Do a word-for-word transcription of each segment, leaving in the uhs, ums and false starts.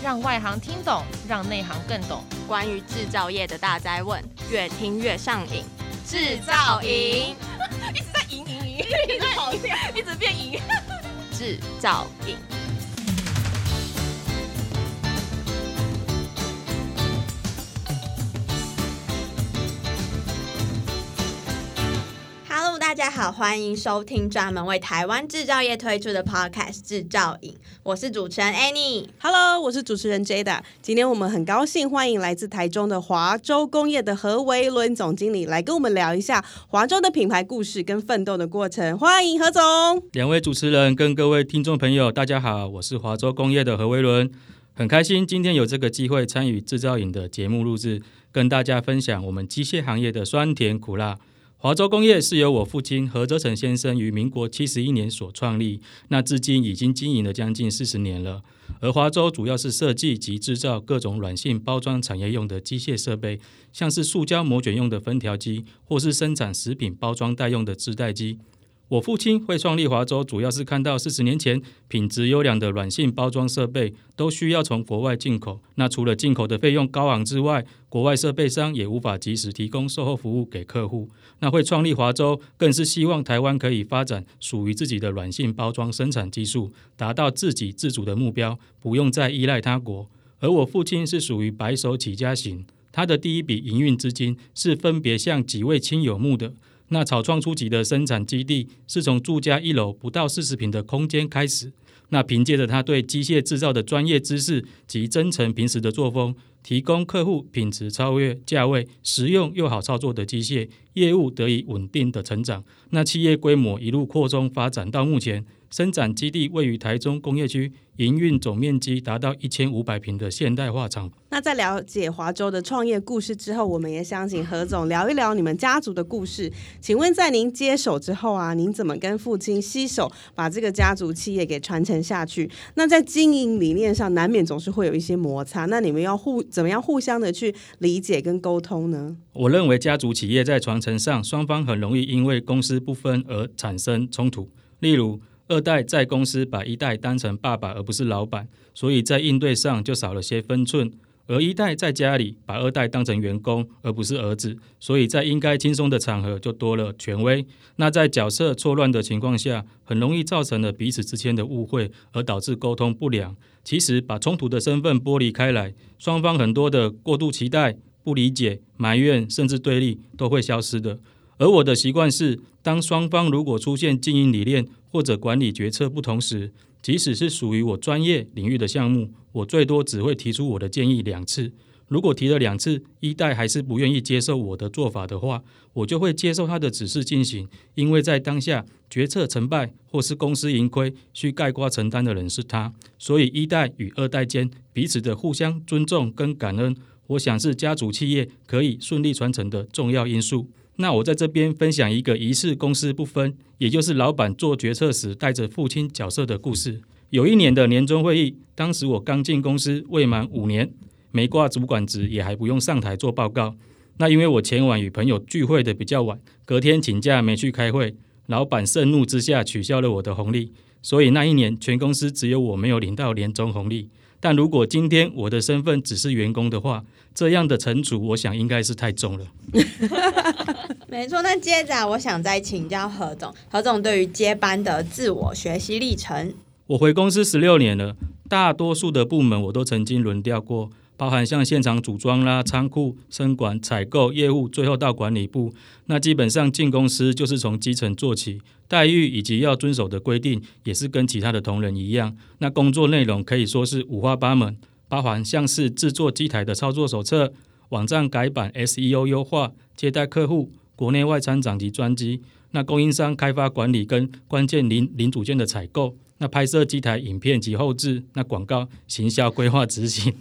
让外行听懂，让内行更懂。关于制造业的大哉问，越听越上瘾。制造营一直在赢赢赢，一直跑掉，一直变赢。制造营。Hello， 大家好，欢迎收听专门为台湾制造业推出的 Podcast 制造营，我是主持人 Annie。Hello， 我是主持人 Jada。今天我们很高兴欢迎来自台中的华州工业的何维伦总经理来跟我们聊一下华州的品牌故事跟奋斗的过程。欢迎何总。两位主持人跟各位听众朋友，大家好，我是华州工业的何维伦。很开心今天有这个机会参与制造营的节目录制，跟大家分享我们机械行业的酸甜苦辣。华州工业是由我父亲何哲成先生于民国七十一年所创立，那至今已经经营了将近四十年了。而华州主要是设计及制造各种软性包装产业用的机械设备，像是塑胶模卷用的分条机，或是生产食品包装袋用的制袋机。我父亲会创立华州，主要是看到四十年前品质优良的软性包装设备都需要从国外进口，那除了进口的费用高昂之外，国外设备商也无法及时提供售后服务给客户，那会创立华州更是希望台湾可以发展属于自己的软性包装生产技术，达到自给自足的目标，不用再依赖他国。而我父亲是属于白手起家型，他的第一笔营运资金是分别向几位亲友募的。那草创初期的生产基地是从住家一楼不到四十坪的空间开始，那凭借着他对机械制造的专业知识及真诚平时的作风，提供客户品质超越价位、实用又好操作的机械，业务得以稳定的成长。那企业规模一路扩充发展到目前，生产基地位于台中工业区，营运总面积达到一千五百坪的现代化厂。那在了解华州的创业故事之后，我们也想请何总聊一聊你们家族的故事。请问在您接手之后啊，您怎么跟父亲携手把这个家族企业给传承下去？那在经营理念上，难免总是会有一些摩擦，那你们要互怎么样互相的去理解跟沟通呢？我认为家族企业在传承上，双方很容易因为公私不分而产生冲突，例如二代在公司把一代当成爸爸而不是老板，所以在应对上就少了些分寸；而一代在家里把二代当成员工而不是儿子，所以在应该轻松的场合就多了权威。那在角色错乱的情况下，很容易造成了彼此之间的误会，而导致沟通不良。其实把冲突的身份剥离开来，双方很多的过度期待、不理解、埋怨甚至对立都会消失的。而我的习惯是，当双方如果出现经营理念或者管理决策不同时，即使是属于我专业领域的项目，我最多只会提出我的建议两次。如果提了两次，一代还是不愿意接受我的做法的话，我就会接受他的指示进行，因为在当下决策成败或是公司盈亏需概括承担的人是他，所以一代与二代间彼此的互相尊重跟感恩，我想是家族企业可以顺利传承的重要因素。那我在这边分享一个疑似公私不分，也就是老板做决策时带着父亲角色的故事。有一年的年终会议，当时我刚进公司未满五年，没挂主管职，也还不用上台做报告。那因为我前晚与朋友聚会的比较晚，隔天请假没去开会，老板盛怒之下取消了我的红利，所以那一年全公司只有我没有领到年终红利。但如果今天我的身份只是员工的话，这样的惩处我想应该是太重了。没错，那接着我想再请教何总，何总对于接班的自我学习历程。我回公司十六年了，大多数的部门我都曾经轮调过，包含像现场组装啦、仓库、生管、采购、业务，最后到管理部。那基本上进公司就是从基层做起，待遇以及要遵守的规定也是跟其他的同仁一样。那工作内容可以说是五花八门，包含像是制作机台的操作手册、网站改版、S E O 优化、接待客户、国内外参展及专机，那供应商开发管理跟关键 零, 零组件的采购，那拍摄机台影片及后制，那广告行销规划执行，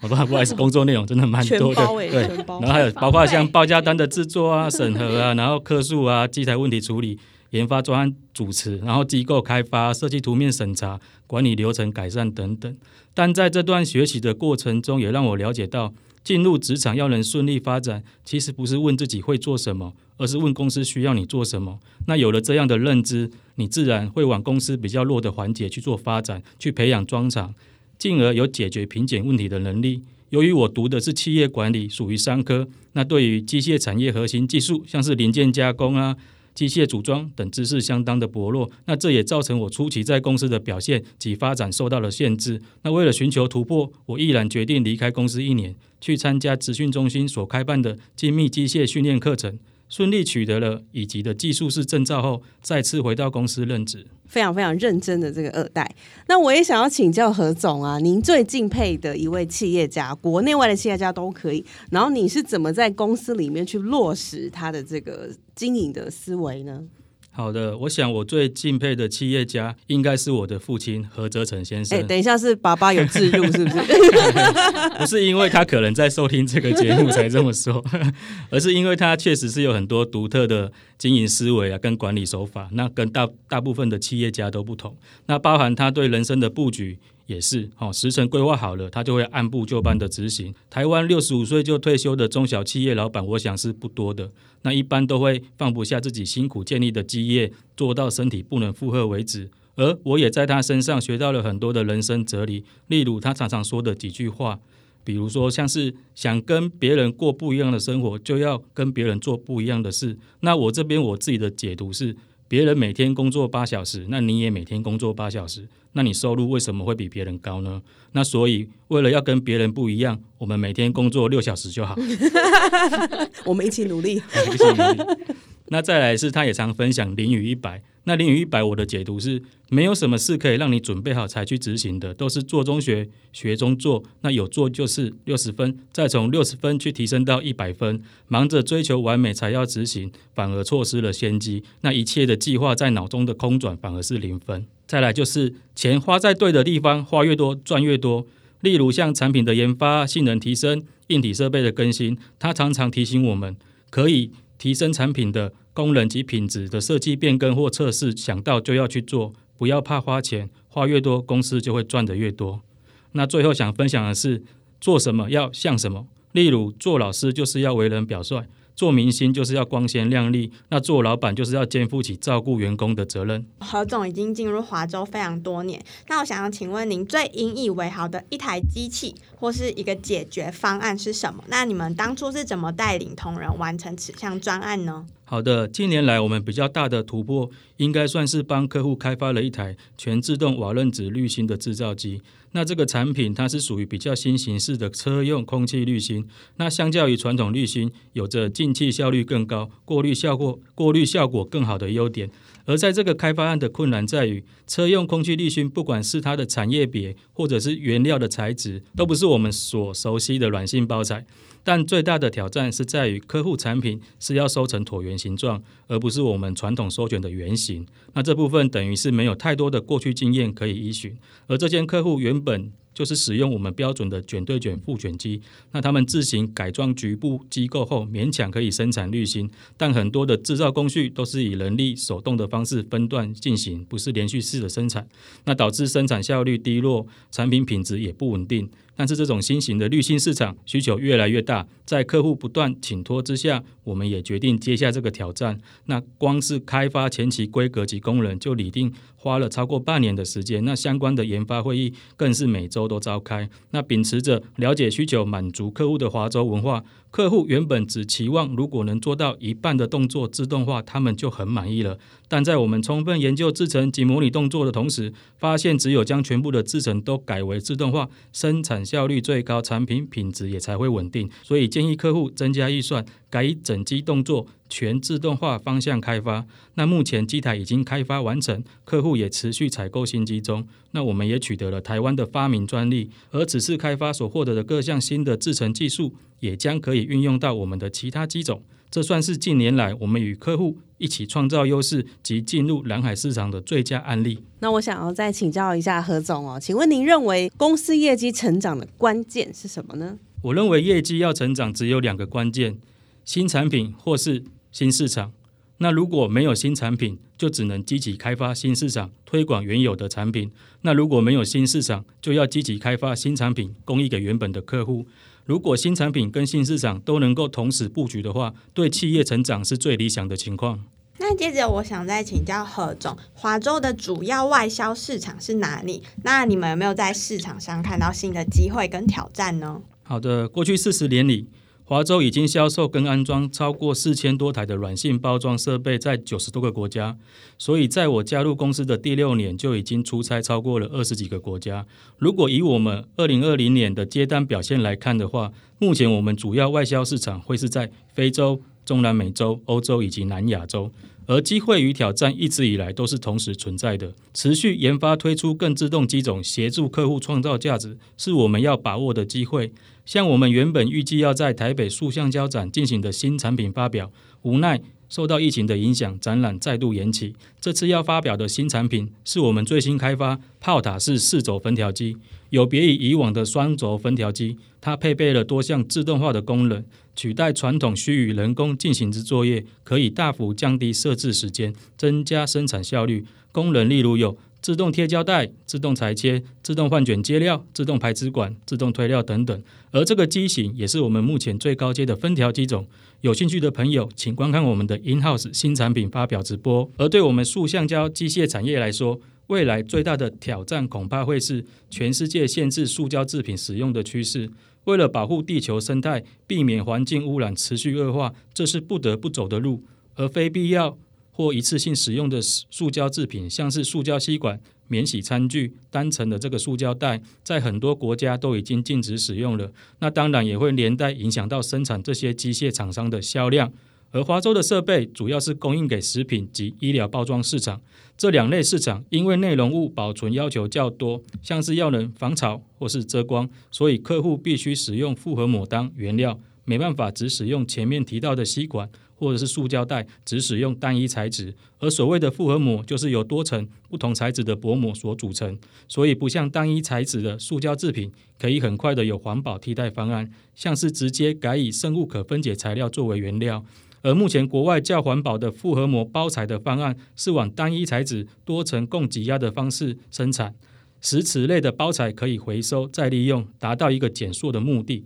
我不好意思，工作内容真的蛮多的，对。然后还有包括像报价单的制作啊、审核啊，然后客诉啊、机台问题处理、研发专案主持，然后机构开发、设计图面审查、管理流程改善等等。但在这段学习的过程中，也让我了解到，进入职场要能顺利发展，其实不是问自己会做什么，而是问公司需要你做什么。那有了这样的认知，你自然会往公司比较弱的环节去做发展，去培养专长。进而有解决瓶颈问题的能力。由于我读的是企业管理，属于商科，那对于机械产业核心技术，像是零件加工啊、机械组装等知识相当的薄弱，那这也造成我初期在公司的表现及发展受到了限制。那为了寻求突破，我毅然决定离开公司一年，去参加职训中心所开办的精密机械训练课程，顺利取得了乙级的技术士证照后，再次回到公司任职。非常非常认真的这个二代。那我也想要请教何总啊，您最敬佩的一位企业家，国内外的企业家都可以，然后你是怎么在公司里面去落实他的这个经营的思维呢？好的，我想我最敬佩的企业家应该是我的父亲何哲成先生。等一下，是爸爸有置入是不是？不是因为他可能在收听这个节目才这么说，而是因为他确实是有很多独特的经营思维、啊、跟管理手法，那跟 大, 大部分的企业家都不同。那包含他对人生的布局也是、哦、时程规划好了，他就会按部就班的执行。台湾六十五岁就退休的中小企业老板，我想是不多的，那一般都会放不下自己辛苦建立的基业，做到身体不能负荷为止。而我也在他身上学到了很多的人生哲理，例如他常常说的几句话，比如说像是想跟别人过不一样的生活，就要跟别人做不一样的事。那我这边我自己的解读是，别人每天工作八小时，那你也每天工作八小时，那你收入为什么会比别人高呢？那所以为了要跟别人不一样，我们每天工作六小时就好。我们一起努力。一起努力。那再来是他也常分享零与一百。那零与一百我的解读是，没有什么事可以让你准备好才去执行的，都是做中学，学中做。那有做就是六十分，再从六十分去提升到一百分。忙着追求完美才要执行，反而错失了先机。那一切的计划在脑中的空转，反而是零分。再来就是钱花在对的地方，花越多赚越多。例如像产品的研发、性能提升、硬体设备的更新，他常常提醒我们可以提升产品的功能及品质的设计变更或测试，想到就要去做，不要怕花钱，花越多公司就会赚得越多。那最后想分享的是，做什么要像什么，例如做老师就是要为人表率，做明星就是要光鲜亮丽，那做老板就是要肩负起照顾员工的责任。何总已经进入华州非常多年，那我想要请问您最引以为豪的一台机器或是一个解决方案是什么？那你们当初是怎么带领同仁完成此项专案呢？好的，近年来我们比较大的突破应该算是帮客户开发了一台全自动瓦楞纸滤芯的制造机。那这个产品它是属于比较新形式的车用空气滤芯，那相较于传统滤芯有着进气效率更高、过滤效果过滤效果更好的优点。而在这个开发案的困难在于，车用空气滤芯不管是它的产业别或者是原料的材质，都不是我们所熟悉的软性包材。但最大的挑战是在于，客户产品是要收成椭圆形状，而不是我们传统收卷的圆形。那这部分等于是没有太多的过去经验可以依循。而这间客户原本就是使用我们标准的卷对卷复卷机，那他们自行改装局部机构后，勉强可以生产滤芯，但很多的制造工序都是以人力手动的方式分段进行，不是连续式的生产，那导致生产效率低落，产品品质也不稳定。但是这种新型的滤芯市场需求越来越大，在客户不断请托之下，我们也决定接下这个挑战。那光是开发前期规格及功能就拟定花了超过半年的时间，那相关的研发会议更是每周都召开。那秉持着了解需求、满足客户的华州文化，客户原本只期望如果能做到一半的动作自动化，他们就很满意了。但在我们充分研究制程及模拟动作的同时，发现只有将全部的制程都改为自动化，生产效率最高，产品品质也才会稳定。所以建议客户增加预算，改以整机动作全自动化方向开发。那目前机台已经开发完成，客户也持续采购新机中。那我们也取得了台湾的发明专利，而此次开发所获得的各项新的制程技术，也将可以运用到我们的其他机种。这算是近年来我们与客户一起创造优势及进入蓝海市场的最佳案例。那我想要再请教一下何总哦，请问您认为公司业绩成长的关键是什么呢？我认为业绩要成长只有两个关键，新产品或是新市场。那如果没有新产品，就只能积极开发新市场，推广原有的产品。那如果没有新市场，就要积极开发新产品，供应给原本的客户。如果新产品跟新市场都能够同时布局的话，对企业成长是最理想的情况。那接着我想再请教何总，华州的主要外销市场是哪里？那你们有没有在市场上看到新的机会跟挑战呢？好的，过去四十年里，华州已经销售跟安装超过四千多台的软性包装设备在九十多个国家，所以在我加入公司的第六年就已经出差超过了二十几个国家。如果以我们二零二零年的接单表现来看的话，目前我们主要外销市场会是在非洲、中南美洲、欧洲以及南亚洲。而机会与挑战一直以来都是同时存在的，持续研发推出更自动机种，协助客户创造价值，是我们要把握的机会。像我们原本预计要在台北塑橡胶展进行的新产品发表，无奈受到疫情的影响，展览再度延期。这次要发表的新产品是我们最新开发炮塔式四轴分条机，有别于以往的双轴分条机，它配备了多项自动化的功能，取代传统需与人工进行之作业，可以大幅降低设置时间，增加生产效率。功能例如有自动贴胶带、自动裁切、自动换卷接料、自动排支管、自动推料等等。而这个机型也是我们目前最高阶的分条机种，有兴趣的朋友请观看我们的 In-House 新产品发表直播。而对我们塑橡胶机械产业来说，未来最大的挑战恐怕会是全世界限制塑胶制品使用的趋势。为了保护地球生态，避免环境污染持续恶化，这是不得不走的路。而非必要或一次性使用的塑胶制品，像是塑胶吸管、免洗餐具、单层的这个塑胶袋，在很多国家都已经禁止使用了，那当然也会连带影响到生产这些机械厂商的销量。而华州的设备主要是供应给食品及医疗包装市场，这两类市场因为内容物保存要求较多，像是要能防潮或是遮光，所以客户必须使用复合膜当原料，没办法只使用前面提到的吸管或者是塑胶袋，只使用单一材质。而所谓的复合膜就是由多层不同材质的薄膜所组成，所以不像单一材质的塑胶制品可以很快的有环保替代方案，像是直接改以生物可分解材料作为原料。而目前国外较环保的复合膜包材的方案是往单一材质多层共挤压的方式生产，石瓷类的包材可以回收再利用，达到一个减塑的目的。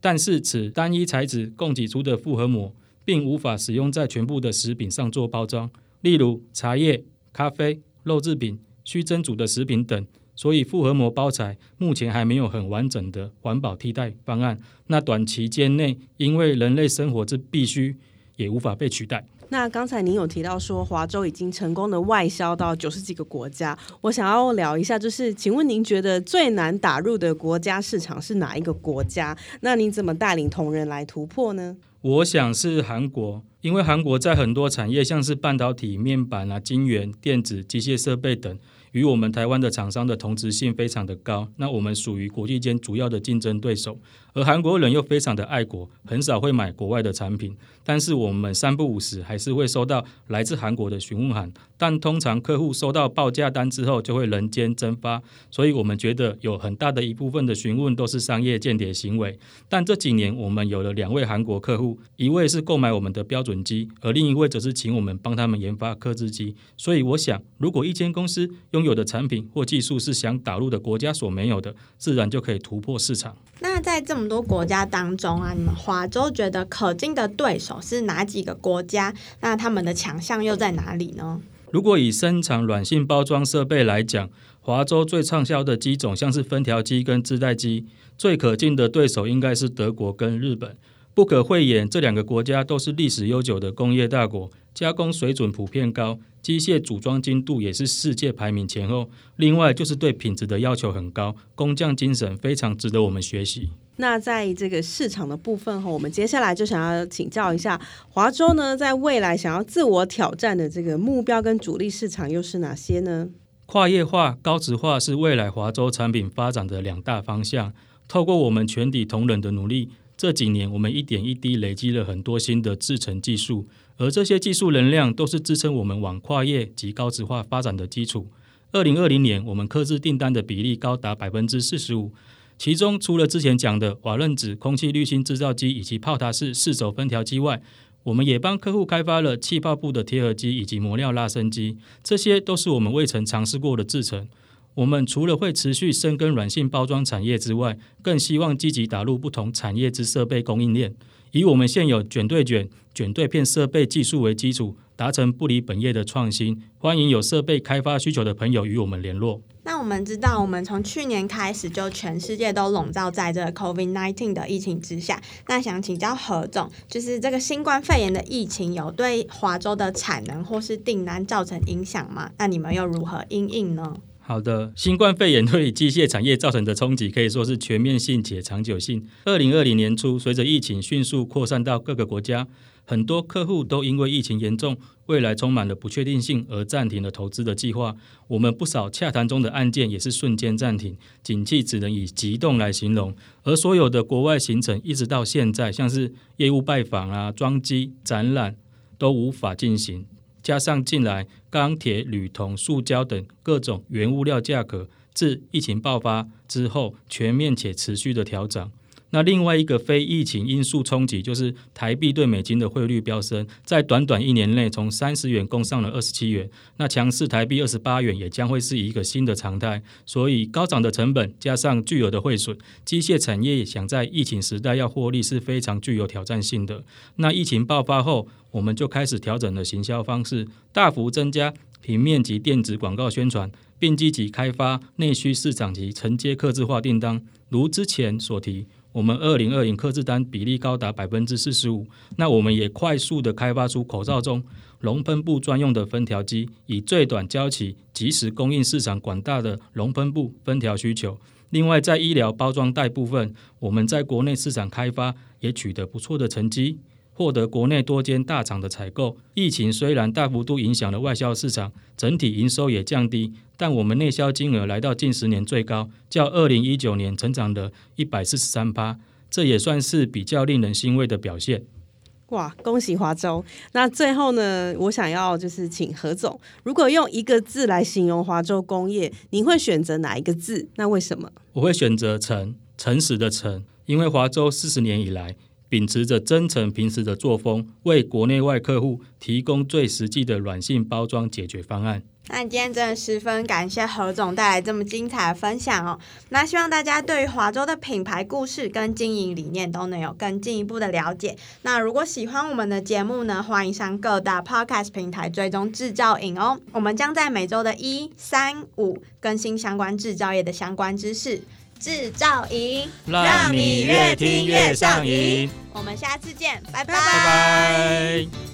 但是此单一材质供给出的复合膜并无法使用在全部的食品上做包装，例如茶叶、咖啡、肉制品、需蒸煮的食品等，所以复合膜包材目前还没有很完整的环保替代方案。那短期间内，因为人类生活之必须，也无法被取代。那刚才您有提到说华州已经成功的外销到九十几个国家，我想要聊一下，就是请问您觉得最难打入的国家市场是哪一个国家？那您怎么带领同仁来突破呢？我想是韩国，因为韩国在很多产业，像是半导体、面板、啊、晶圆、电子、机械设备等，与我们台湾的厂商的同质性非常的高，那我们属于国际间主要的竞争对手。而韩国人又非常的爱国，很少会买国外的产品，但是我们三不五时还是会收到来自韩国的询问函，但通常客户收到报价单之后就会人间蒸发，所以我们觉得有很大的一部分的询问都是商业间谍行为。但这几年我们有了两位韩国客户，一位是购买我们的标准机，而另一位则是请我们帮他们研发客制机。所以我想，如果一间公司拥有的产品或技术是想打入的国家所没有的，自然就可以突破市场。那在这么多国家当中啊，你们华州觉得可敬的对手是哪几个国家？那他们的强项又在哪里呢？如果以生产软性包装设备来讲，华州最畅销的机种像是分条机跟自带机，最可敬的对手应该是德国跟日本。不可讳言，这两个国家都是历史悠久的工业大国，加工水准普遍高，机械组装精度也是世界排名前后。另外就是对品质的要求很高，工匠精神非常值得我们学习。那在这个市场的部分，我们接下来就想要请教一下华州呢，在未来想要自我挑战的这个目标跟主力市场又是哪些呢？跨业化、高值化是未来华州产品发展的两大方向。透过我们全体同仁的努力，这几年我们一点一滴累积了很多新的制程技术，而这些技术能量都是支撑我们往跨业及高质化发展的基础。二零二零年我们客制订单的比例高达 百分之四十五， 其中除了之前讲的瓦楞纸、空气滤芯制造机以及炮塔式四轴分条机外，我们也帮客户开发了气泡布的贴合机以及磨料拉伸机，这些都是我们未曾尝试过的制程。我们除了会持续深耕软性包装产业之外，更希望积极打入不同产业之设备供应链。以我们现有卷对卷、卷对片设备技术为基础，达成不离本业的创新，欢迎有设备开发需求的朋友与我们联络。那我们知道，我们从去年开始就全世界都笼罩在这个 COVID 十九 的疫情之下。那想请教何总，就是这个新冠肺炎的疫情有对华州的产能或是订单造成影响吗？那你们又如何因应呢？好的，新冠肺炎对机械产业造成的冲击可以说是全面性且长久性。二零二零年初，随着疫情迅速扩散到各个国家，很多客户都因为疫情严重，未来充满了不确定性而暂停了投资的计划。我们不少洽谈中的案件也是瞬间暂停，景气只能以急冻来形容。而所有的国外行程一直到现在，像是业务拜访啊、装机、展览都无法进行。加上近来钢铁、铝铜、塑胶等各种原物料价格自疫情爆发之后全面且持续的调涨。那另外一个非疫情因素冲击就是台币对美金的汇率飙升，在短短一年内从三十元攻上了二十七元，那强势台币二十八元也将会是一个新的常态。所以高涨的成本加上巨额的汇损，机械产业想在疫情时代要获利是非常具有挑战性的。那疫情爆发后，我们就开始调整了行销方式，大幅增加平面及电子广告宣传，并积极开发内需市场及承接客制化订单。如之前所提，我们二零二零客制单比例高达 百分之四十五， 那我们也快速的开发出口罩中熔喷布专用的分条机，以最短交期及时供应市场广大的熔喷布分条需求。另外在医疗包装袋部分，我们在国内市场开发也取得不错的成绩，获得国内多间大厂的采购。疫情虽然大幅度影响了外销市场，整体营收也降低，但我们内销金额来到近十年最高，较二零一九年成长了 百分之一百四十三， 这也算是比较令人欣慰的表现。哇，恭喜华州。那最后呢，我想要就是请何总，如果用一个字来形容华州工业，您会选择哪一个字？那为什么？我会选择诚，诚实的诚，因为华州四十年以来秉持着真诚平时的作风，为国内外客户提供最实际的软性包装解决方案。那今天真的十分感谢何总带来这么精彩的分享哦。那希望大家对于华州的品牌故事跟经营理念都能有更进一步的了解。那如果喜欢我们的节目呢，欢迎上各大 Podcast 平台追踪制造影哦。我们将在每周的一、三、五更新相关制造业的相关知识。制造营，让你越听越上瘾。我们下次见，拜拜。拜拜。